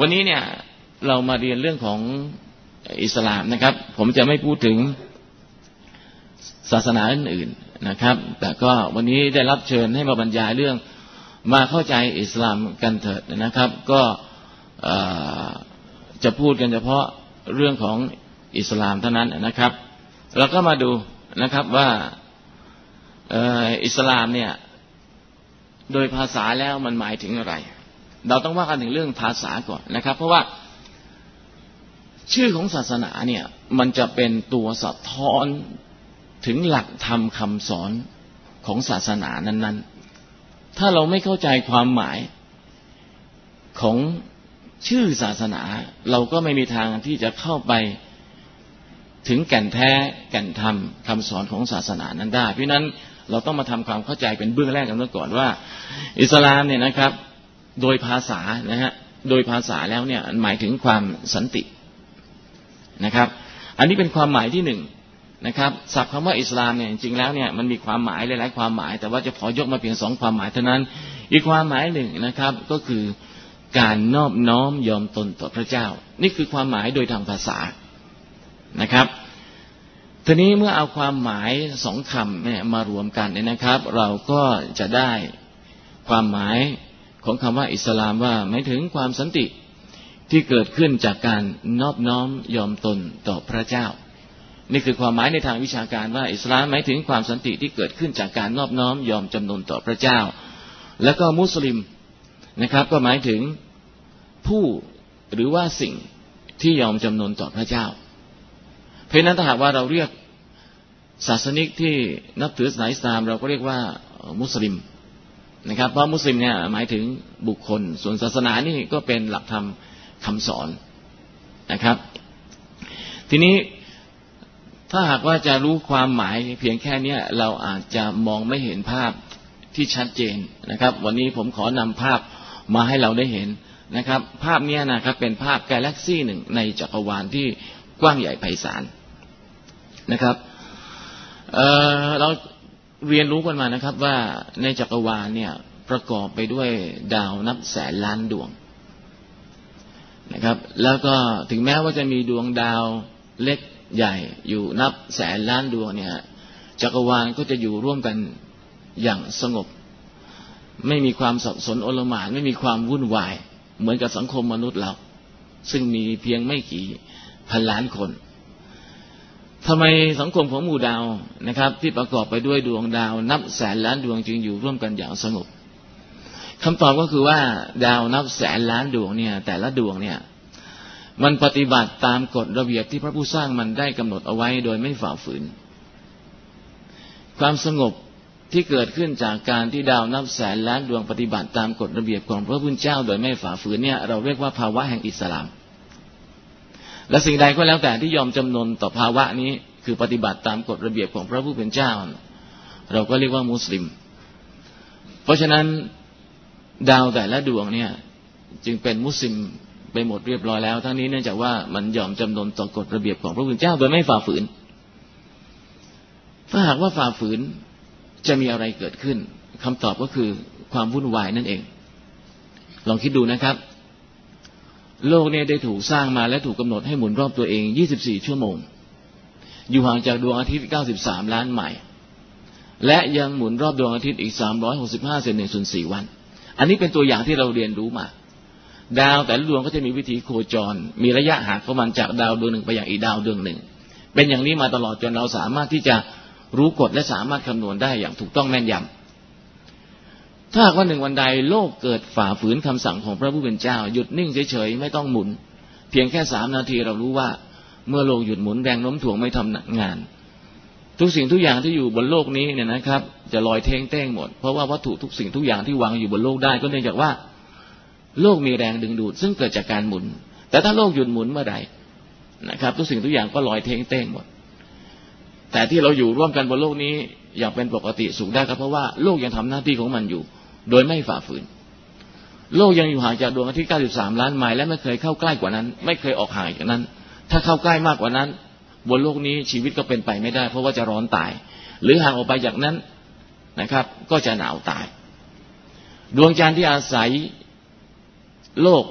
วันนี้เนี่ยเรามาเรียนเรื่องของอิสลามนะครับผมจะไม่พูดถึงศาสนาอื่นๆนะครับแต่ก็วันนี้ได้รับเชิญให้มาบรรยายเรื่องมาเข้าใจอิสลามกันเถิดนะครับก็จะพูดกันเฉพาะเรื่องของอิสลามเท่านั้นนะครับเราก็มาดูนะครับว่าอิสลามเนี่ยโดยภาษาแล้วมันหมายถึงอะไรเราต้องว่ากันถึงเรื่องภาษาก่อนนะครับเพราะว่าชื่อของศาสนาเนี่ยมันจะเป็นตัวสะท้อนถึงหลักธรรมคำสอนของศาสนานั้นๆถ้าเราไม่เข้าใจความหมายของชื่อศาสนาเราก็ไม่มีทางที่จะเข้าไปถึงแก่นแท้แก่นธรรมคำสอนของศาสนานั้นได้เพราะฉะนั้นเราต้องมาทำความเข้าใจเป็นเบื้องแรกกันก่อนว่าอิสลามเนี่ยนะครับโดยภาษานะฮะโดยภาษาแล้วเนี่ยหมายถึงความสันตินะครับอันนี้เป็นความหมายที่หนึ่งนะครับศัพท์คำว่าอิสลามเนี่ยจริงๆแล้วเนี่ยมันมีความหมายหลายๆความหมายแต่ว่าจะขอยกมาเพียงสองความหมายเท่านั้นอีกความหมายหนึ่งนะครับก็คือการนอบน้อมยอมตนต่อพระเจ้านี่คือความหมายโดยทางภาษานะครับทีนี้เมื่อเอาความหมายสองคำเนี่ยมารวมกันเนี่ยนะครับเราก็จะได้ความหมายของคำว่าอิสลามว่าหมายถึงความสันติที่เกิดขึ้นจากการนอบน้อมยอมตนต่อพระเจ้านี่คือความหมายในทางวิชาการว่าอิสลามหมายถึงความสันติที่เกิดขึ้นจากการนอบน้อมยอมจำนนต่อพระเจ้าแล้วก็มุสลิมนะครับก็หมายถึงผู้หรือว่าสิ่งที่ยอมจำนนต่อพระเจ้าเพราะนั้นถ้าหากว่าเราเรียกศาสนิกที่นับถือศาสนาอิสลามเราก็เรียกว่ามุสลิมนะครับเพราะมุสลิมเนี่ยหมายถึงบุคคลส่วนศาสนานี่ก็เป็นหลักธรรมคำสอนนะครับทีนี้ถ้าหากว่าจะรู้ความหมายเพียงแค่นี้เราอาจจะมองไม่เห็นภาพที่ชัดเจนนะครับวันนี้ผมขอนำภาพมาให้เราได้เห็นนะครับภาพนี้นะครับเป็นภาพกาแล็กซี่หนึ่งในจักรวาลที่กว้างใหญ่ไพศาลนะครับเราเรียนรู้กันมานะครับว่าในจักรวาลเนี่ยประกอบไปด้วยดาวนับแสนล้านดวงนะครับแล้วก็ถึงแม้ว่าจะมีดวงดาวเล็กใหญ่อยู่นับแสนล้านดวงเนี่ยจักรวาลก็จะอยู่ร่วมกันอย่างสงบไม่มีความสับสนโอลหม่านไม่มีความวุ่นวายเหมือนกับสังคมมนุษย์เราซึ่งมีเพียงไม่กี่พันล้านคนทำไมสังคมของหมู่ดาวนะครับที่ประกอบไปด้วยดวงดาวนับแสนล้านดวงจึงอยู่ร่วมกันอย่างสงบคำตอบก็คือว่าดาวนับแสนล้านดวงเนี่ยแต่ละดวงเนี่ยมันปฏิบัติตามกฎระเบียบที่พระผู้สร้างมันได้กำหนดเอาไว้โดยไม่ฝ่าฝืนความสงบที่เกิดขึ้นจากการที่ดาวนับแสนล้านดวงปฏิบัติตามกฎระเบียบของพระผู้เจ้าโดยไม่ฝ่าฝืนเนี่ยเราเรียกว่าภาวะแห่งอิสลามและสิ่งใดก็แล้วแต่ที่ยอมจำนนต่อภาวะนี้คือปฏิบัติตามกฎระเบียบของพระผู้เป็นเจ้าเราก็เรียกว่ามุสลิมเพราะฉะนั้นดาวแต่ละดวงเนี่ยจึงเป็นมุสลิมไปหมดเรียบร้อยแล้วทั้งนี้เนื่องจากว่ามันยอมจำนนต่อกฎระเบียบของพระผู้เป็นเจ้าโดยไม่ฝ่าฝืนถ้าหากว่าฝ่าฝืนจะมีอะไรเกิดขึ้นคำตอบก็คือความวุ่นวายนั่นเองลองคิดดูนะครับโลกเนี่ยได้ถูกสร้างมาและถูกกำหนดให้หมุนรอบตัวเอง24ชั่วโมงอยู่ห่างจากดวงอาทิตย์93ล้านไมล์และยังหมุนรอบดวงอาทิตย์อีก365.104 วันอันนี้เป็นตัวอย่างที่เราเรียนรู้มาดาวแต่ละดวงก็จะมีวิธีโคจรมีระยะห่างของมันจากดาวดวงหนึ่งไปอย่างอีกดาวดวงหนึ่งเป็นอย่างนี้มาตลอดจนเราสามารถที่จะรู้กฎและสามารถคำนวณได้อย่างถูกต้องแม่นยำถ้าวันหนึ่งวันใดโลกเกิดฝ่าฝืนคำสั่งของพระผู้เป็นเจ้าหยุดนิ่งเฉยๆไม่ต้องหมุนเพียงแค่3นาทีเรารู้ว่าเมื่อโลกหยุดหมุนแรงโน้มถ่วงไม่ทำงานทุกสิ่งทุกอย่างที่อยู่บนโลกนี้เนี่ยนะครับจะลอยเท่งๆหมดเพราะว่าวัตถุทุกสิ่งทุกอย่างที่วางอยู่บนโลกได้ก็เนื่องจากว่าโลกมีแรงดึงดูดซึ่งเกิดจากการหมุนแต่ถ้าโลกหยุดหมุนเมื่อใดนะครับทุกสิ่งทุกอย่างก็ลอยเท่งๆหมดแต่ที่เราอยู่ร่วมกันบนโลกนี้อย่างเป็นปกติสุขได้ก็เพราะว่าโลกยังทำหน้าที่ของมันอยู่โดยไม่ฝ่าฝืนโลกยังอยู่ห่างจากดวงอาทิตย์93ล้านไมล์และไม่เคยเข้าใกล้กว่านั้นไม่เคยออกห่างจากนั้นถ้าเข้าใกล้มากกว่านั้นบนโลกนี้ชีวิตก็เป็นไปไม่ได้เพราะว่าจะร้อนตายหรือห่างออกไปจากนั้นนะครับก็จะหนาวตายดวงจันทร์ที่อาศัยโลก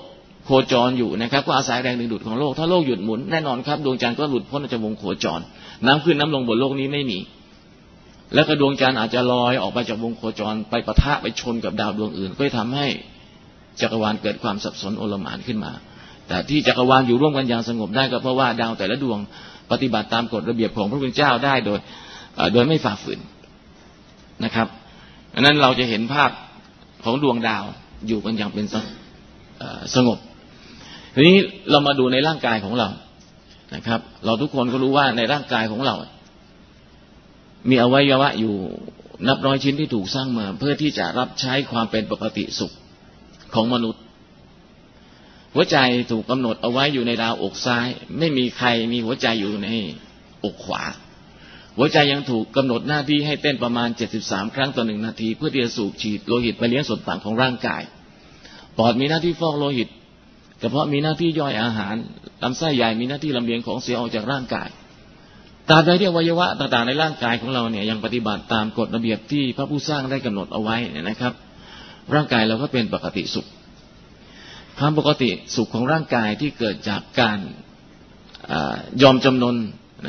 โคจรอยู่นะครับก็อาศัยแรงดึงดูดของโลกถ้าโลกหยุดหมุนแน่นอนครับดวงจันทร์ก็หลุดพ้นจากวงโคจรน้ำขึ้นน้ำลงบนโลกนี้ไม่มีแล้วก็ดวงจันทร์อาจจะลอยออกไปจากวงโคจรไปปะทะไปชนกับดาวดวงอื่นก็จะทำให้จักรวาลเกิดความสับสนโอลหม่านขึ้นมาแต่ที่จักรวาลอยู่ร่วมกันอย่างสงบได้ก็เพราะว่าดาวแต่ละดวงปฏิบัติตามกฎระเบียบของพระพุทธเจ้าได้โดยไม่ฝ่าฝืนนะครับดังนั้นเราจะเห็นภาพของดวงดาวอยู่กันอย่างเป็นสงบทีนี้เรามาดูในร่างกายของเรานะครับเราทุกคนก็รู้ว่าในร่างกายของเรามีอวัยวะอยู่นับร้อยชิ้นที่ถูกสร้างมาเพื่อที่จะรับใช้ความเป็นปกติสุขของมนุษย์หัวใจถูกกำหนดเอาไว้อยู่ในดาวอกซ้ายไม่มีใครมีหัวใจอยู่ในอกขวาหัวใจยังถูกกำหนดหน้าที่ให้เต้นประมาณ73ครั้งต่อ1นาทีเพื่อที่จะสูบฉีดโลหิตไปเลี้ยงส่วนต่างของร่างกายปอดมีหน้าที่ฟอกโลหิตกระเพาะมีหน้าที่ย่อยอาหารลำไส้ใหญ่มีหน้าที่ลำเลียงของเสียออกจากร่างกายตราบใดที่อวัยวะต่างๆในร่างกายของเราเนี่ยยังปฏิบัติตามกฎระเบียบที่พระผู้สร้างได้กำหนดเอาไว้นะครับร่างกายเราก็เป็นปกติสุขความปกติสุขของร่างกายที่เกิดจากการยอมจำนน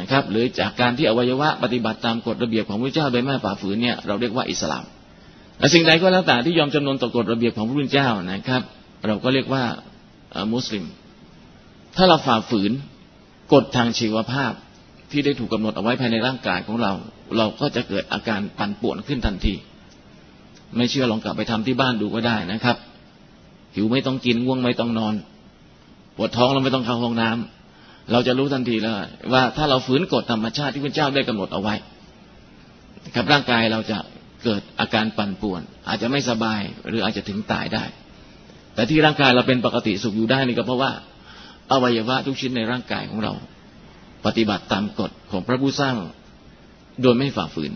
นะครับหรือจากการที่อวัยวะปฏิบัติตามกฎระเบียบของพระเจ้าโดยไม่ฝ่าฝืนเนี่ยเราเรียกว่าอิสลามและสิ่งใดก็แล้วแต่ที่ยอมจำนนต่อกฎระเบียบของพระเจ้านะครับเราก็เรียกว่ามุสลิมถ้าเราฝ่าฝืนกฎทางชีวภาพที่ได้ถูกกำหนดเอาไว้ภายในร่างกายของเราเราก็จะเกิดอาการปั่นป่วนขึ้นทันทีไม่เชื่อลองกลับไปทำที่บ้านดูก็ได้นะครับหิวไม่ต้องกินง่วงไม่ต้องนอนปวดท้องเราไม่ต้องเข้าห้องน้ำเราจะรู้ทันทีเลยว่าถ้าเราฝืนกฎธรรมชาติที่พระเจ้าได้กำหนดเอาไว้กับร่างกายเราจะเกิดอาการปั่นป่วนอาจจะไม่สบายหรืออาจจะถึงตายได้แต่ที่ร่างกายเราเป็นปกติสุขอยู่ได้นี่ก็เพราะว่าอวัยวะทุกชิ้นในร่างกายของเราปฏิบัติตามกฎของพระผู้สร้างโดยไม่ฝ่าฝืน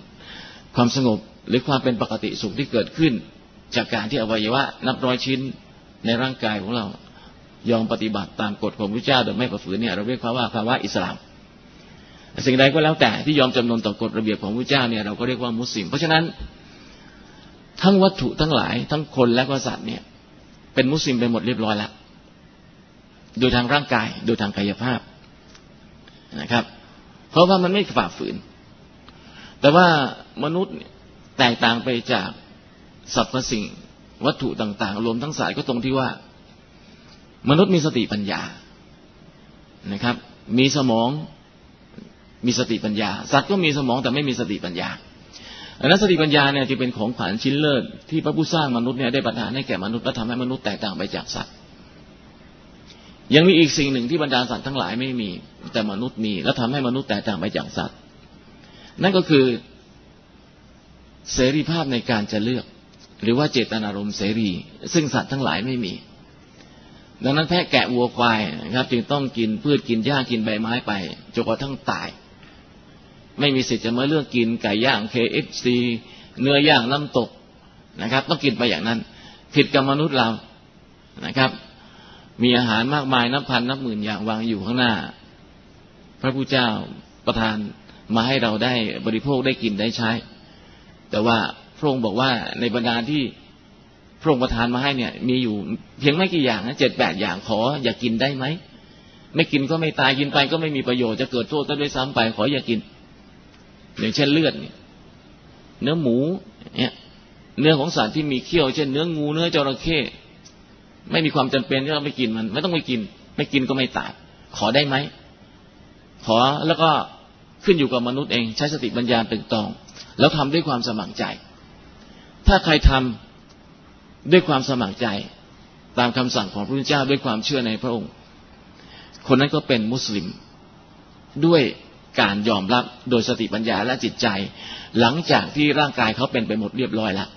ความสงบหรือความเป็นปกติสุขที่เกิดขึ้นจากการที่อวัยวะนับร้อยชิ้นในร่างกายของเรายอมปฏิบัติตามกฎของพระเจ้าโดยไม่ฝ่าฝืนเนี่ยเราเรียกว่าภาวะอิสลามสิ่งใดก็แล้วแต่ที่ยอมจำนนต่อกฎระเบียบของพระเจ้าเนี่ยเราก็เรียกว่ามุสลิมเพราะฉะนั้นทั้งวัตถุทั้งหลายทั้งคนและสัตว์เนี่ยเป็นมุสลิมไปหมดเรียบร้อยแล้วโดยทางร่างกายโดยทางกายภาพนะครับเพราะว่ามันไม่ฝ่าฝืนแต่ว่ามนุษย์แตกต่างไปจากสรรพสิ่งวัตถุต่างๆรวมทั้งสายก็ตรงที่ว่ามนุษย์มีสติปัญญานะครับมีสมองมีสติปัญญาสัตว์ก็มีสมองแต่ไม่มีสติปัญญาอันนั้นสติปัญญาเนี่ยจะเป็นของขวัญชิ้นเลิศที่พระผู้สร้างมนุษย์เนี่ยได้ประทานให้แก่มนุษย์และทำให้มนุษย์แตกต่างไปจากสัตว์ยังมีอีกสิ่งหนึ่งที่บรรดาสัตว์ทั้งหลายไม่มีแต่มนุษย์มีและทำให้มนุษย์แตกต่างไปจากสัตว์นั่นก็คือเสรีภาพในการจะเลือกหรือว่าเจตนารมณ์เสรีซึ่งสัตว์ทั้งหลายไม่มีดังนั้นแพะแกะวัวควายนะครับจึงต้องกินพืชกินหญ้ากินใบไม้ไปจนกระทั่งตายไม่มีสิทธิ์จะมาเลือกกินไก่ย่าง KFC เนื้อย่างน้ำตกนะครับต้องกินไปอย่างนั้นผิดกับมนุษย์เรานะครับมีอาหารมากมายนับพันนับหมื่นอย่างวางอยู่ข้างหน้าพระพุทธเจ้าประทานมาให้เราได้บริโภคได้กินได้ใช้แต่ว่าพระองค์บอกว่าในบรรดาที่พระองค์ประทานมาให้เนี่ยมีอยู่เพียงไม่กี่อย่างนะ 7-8 อย่างขออย่ากินได้ไหมไม่กินก็ไม่ตายกินไปก็ไม่มีประโยชน์จะเกิดโทษก็ด้วยซ้ำไปขออย่ากินอย่างเช่นเลือดเนื้อหมูเนี่ยเนื้อของสัตว์ที่มีเขี้ยวเช่นเนื้องูเนื้อจระเข้ไม่มีความจำเป็นที่เราไปกินมันไม่ต้องไปกินไม่กินก็ไม่ตายขอได้ไหมขอแล้วก็ขึ้นอยู่กับมนุษย์เองใช้สติปัญญาตรึกตรองแล้วทำด้วยความสมัครใจถ้าใครทำด้วยความสมัครใจตามคำสั่งของพระพุทธเจ้าด้วยความเชื่อในพระองค์คนนั้นก็เป็นมุสลิมด้วยการยอมรับโดยสติปัญญาและจิตใจหลังจากที่ร่างกายเขาเป็นไปหมดเรียบร้อยแล้ว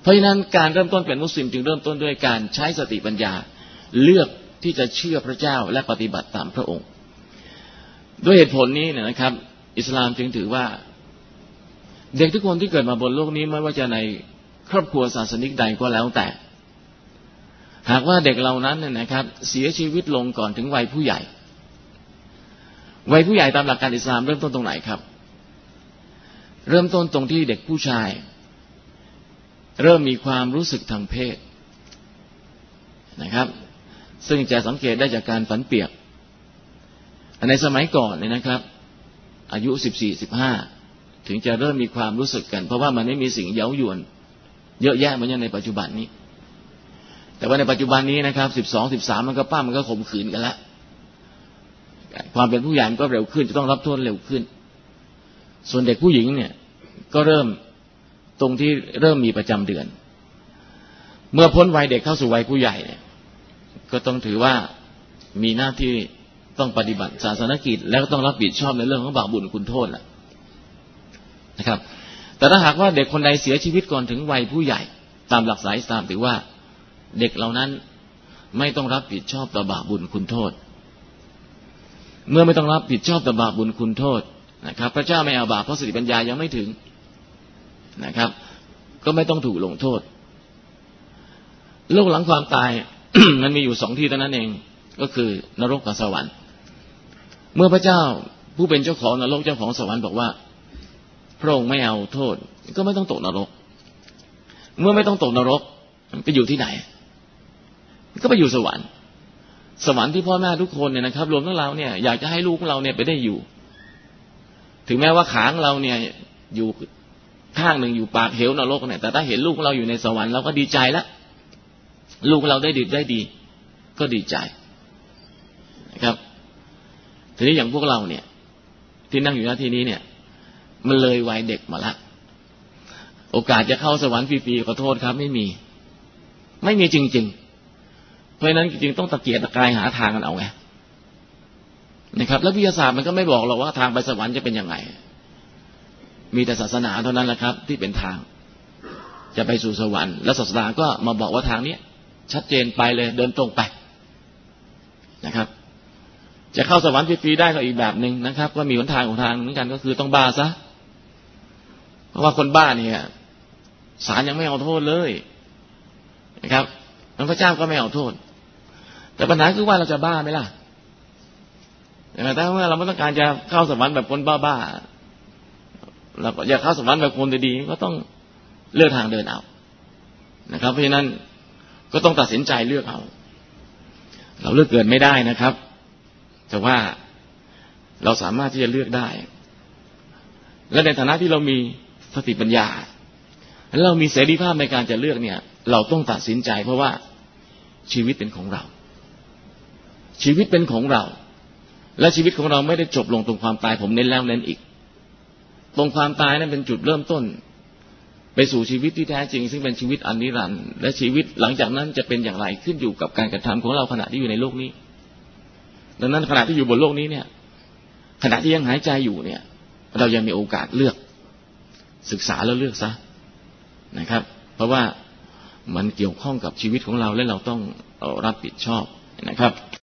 เพราะฉะนั้นการเริ่มต้นเป็นมุสลิมจึงเริ่มต้นด้วยการใช้สติปัญญาเลือกที่จะเชื่อพระเจ้าและปฏิบัติตามพระองค์ด้วยเหตุผลนี้นะครับอิสลามจึงถือว่าเด็กทุกคนที่เกิดมาบนโลกนี้ไม่ว่าจะในครอบครัวศาสนิกใดก็แล้วแต่หากว่าเด็กเหล่านั้นนะครับเสียชีวิตลงก่อนถึงวัยผู้ใหญ่วัยผู้ใหญ่ตามหลักการอิสลามเริ่มต้นตรงไหนครับเริ่มต้นตรงที่เด็กผู้ชายเริ่มมีความรู้สึกทางเพศนะครับ ซึ่งจะสังเกตได้จากการฝันเปียกในสมัยก่อนเนี่ยนะครับอายุ 14-15 ถึงจะเริ่มมีความรู้สึกกันเพราะว่ามันไม่มีสิ่งเย้ายวนเยอะแยะเหมือนอย่างในปัจจุบันนี้แต่ว่าในปัจจุบันนี้นะครับ 12-13 มันก็ปั้มมันก็ข่มขืนกันละความเป็นผู้ใหญ่มันก็เร็วขึ้นจะต้องรับโทษเร็วขึ้นส่วนเด็กผู้หญิงเนี่ยก็เริ่มตรงที่เริ่มมีประจำเดือนเมื่อพ้นวัยเด็กเข้าสู่วัยผู้ใหญ่เนี่ยก็ต้องถือว่ามีหน้าที่ต้องปฏิบัติศาสนกิจแล้วก็ต้องรับผิดชอบในเรื่องของบาปบุญคุณโทษล่ะนะครับแต่ถ้าหากว่าเด็กคนใดเสียชีวิตก่อนถึงวัยผู้ใหญ่ตามหลักสายอิสลามถือว่าเด็กเหล่านั้นไม่ต้องรับผิดชอบต่อบาปบุญคุณโทษเมื่อไม่ต้องรับผิดชอบต่อบาปบุญคุณโทษนะครับพระเจ้าไม่เอาบาปเพราะสติปัญญายังไม่ถึงนะครับก็ไม่ต้องถูกลงโทษโลกหลังความตาย มันมีอยู่2ที่เท่านั้นเองก็คือนรกกับสวรรค์เมื่อพระเจ้าผู้เป็นเจ้าของนรกเจ้าของสวรรค์บอกว่าพระองค์ไม่เอาโทษก็ไม่ต้องตกนรกเมื่อไม่ต้องตกนรกไปอยู่ที่ไหนก็ไปอยู่สวรรค์สวรรค์ที่พ่อแม่ทุกคนเนี่ยนะครับรวมทั้งเราเนี่ยอยากจะให้ลูกของเราเนี่ยไปได้อยู่ถึงแม้ว่าขาของเราเนี่ยอยู่ข้างหนึ่งอยู่ปากเหวนรกเนี่ยแต่ถ้าเห็นลูกของเราอยู่ในสวรรค์เราก็ดีใจแล้วลูกเราได้ดีก็ดีใจนะครับทีนี้อย่างพวกเราเนี่ยที่นั่งอยู่ณที่นี้เนี่ยมันเลยวัยเด็กมาละโอกาสจะเข้าสวรรค์ฟรีๆขอโทษครับไม่มีจริงๆเพราะฉะนั้นจริงๆต้องตะเกียกตะกายหาทางกันเอาไงนะครับแล้ววิทยาศาสตร์มันก็ไม่บอกหรอกว่าทางไปสวรรค์จะเป็นยังไงมีแต่ศาสนาเท่านั้นแหละครับที่เป็นทางจะไปสู่สวรรค์และศาสนาก็มาบอกว่าทางนี้ชัดเจนไปเลยเดินตรงไปนะครับจะเข้าสวรรค์ฟรีๆได้ก็อีกแบบนึงนะครับก็มีหนทางของทางเหมือนกันก็คือต้องบ้าซะเพราะว่าคนบ้าเนี่ยศาลยังไม่เอาโทษเลยนะครับพระเจ้าก็ไม่เอาโทษแต่ปัญหาคือว่าเราจะบ้าไหมล่ะแต่เมื่อเราไม่ต้องการจะเข้าสวรรค์แบบคนบ้าๆเราอยากเข้าสวรรค์แบบคนดีๆก็ต้องเลือกทางเดินเอานะครับเพราะฉะนั้นก็ต้องตัดสินใจเลือกเอาเราเลือกเกินไม่ได้นะครับแต่ว่าเราสามารถที่จะเลือกได้และในฐานะที่เรามีสติปัญญาและเรามีเสรีภาพในการจะเลือกเนี่ยเราต้องตัดสินใจเพราะว่าชีวิตเป็นของเราชีวิตเป็นของเราและชีวิตของเราไม่ได้จบลงตรงความตายผมเน้นแล้วเน้นอีกตรงความตายนั้นเป็นจุดเริ่มต้นไปสู่ชีวิตที่แท้จริงซึ่งเป็นชีวิตอันนิรันดร์และชีวิตหลังจากนั้นจะเป็นอย่างไรขึ้นอยู่กับการกระทำของเราขณะที่อยู่ในโลกนี้ดังนั้นขณะที่อยู่บนโลกนี้เนี่ยขณะที่ยังหายใจอยู่เนี่ยเรายังมีโอกาสเลือกศึกษาแล้วเลือกซะนะครับเพราะว่ามันเกี่ยวข้องกับชีวิตของเราและเราต้องรับผิดชอบนะครับ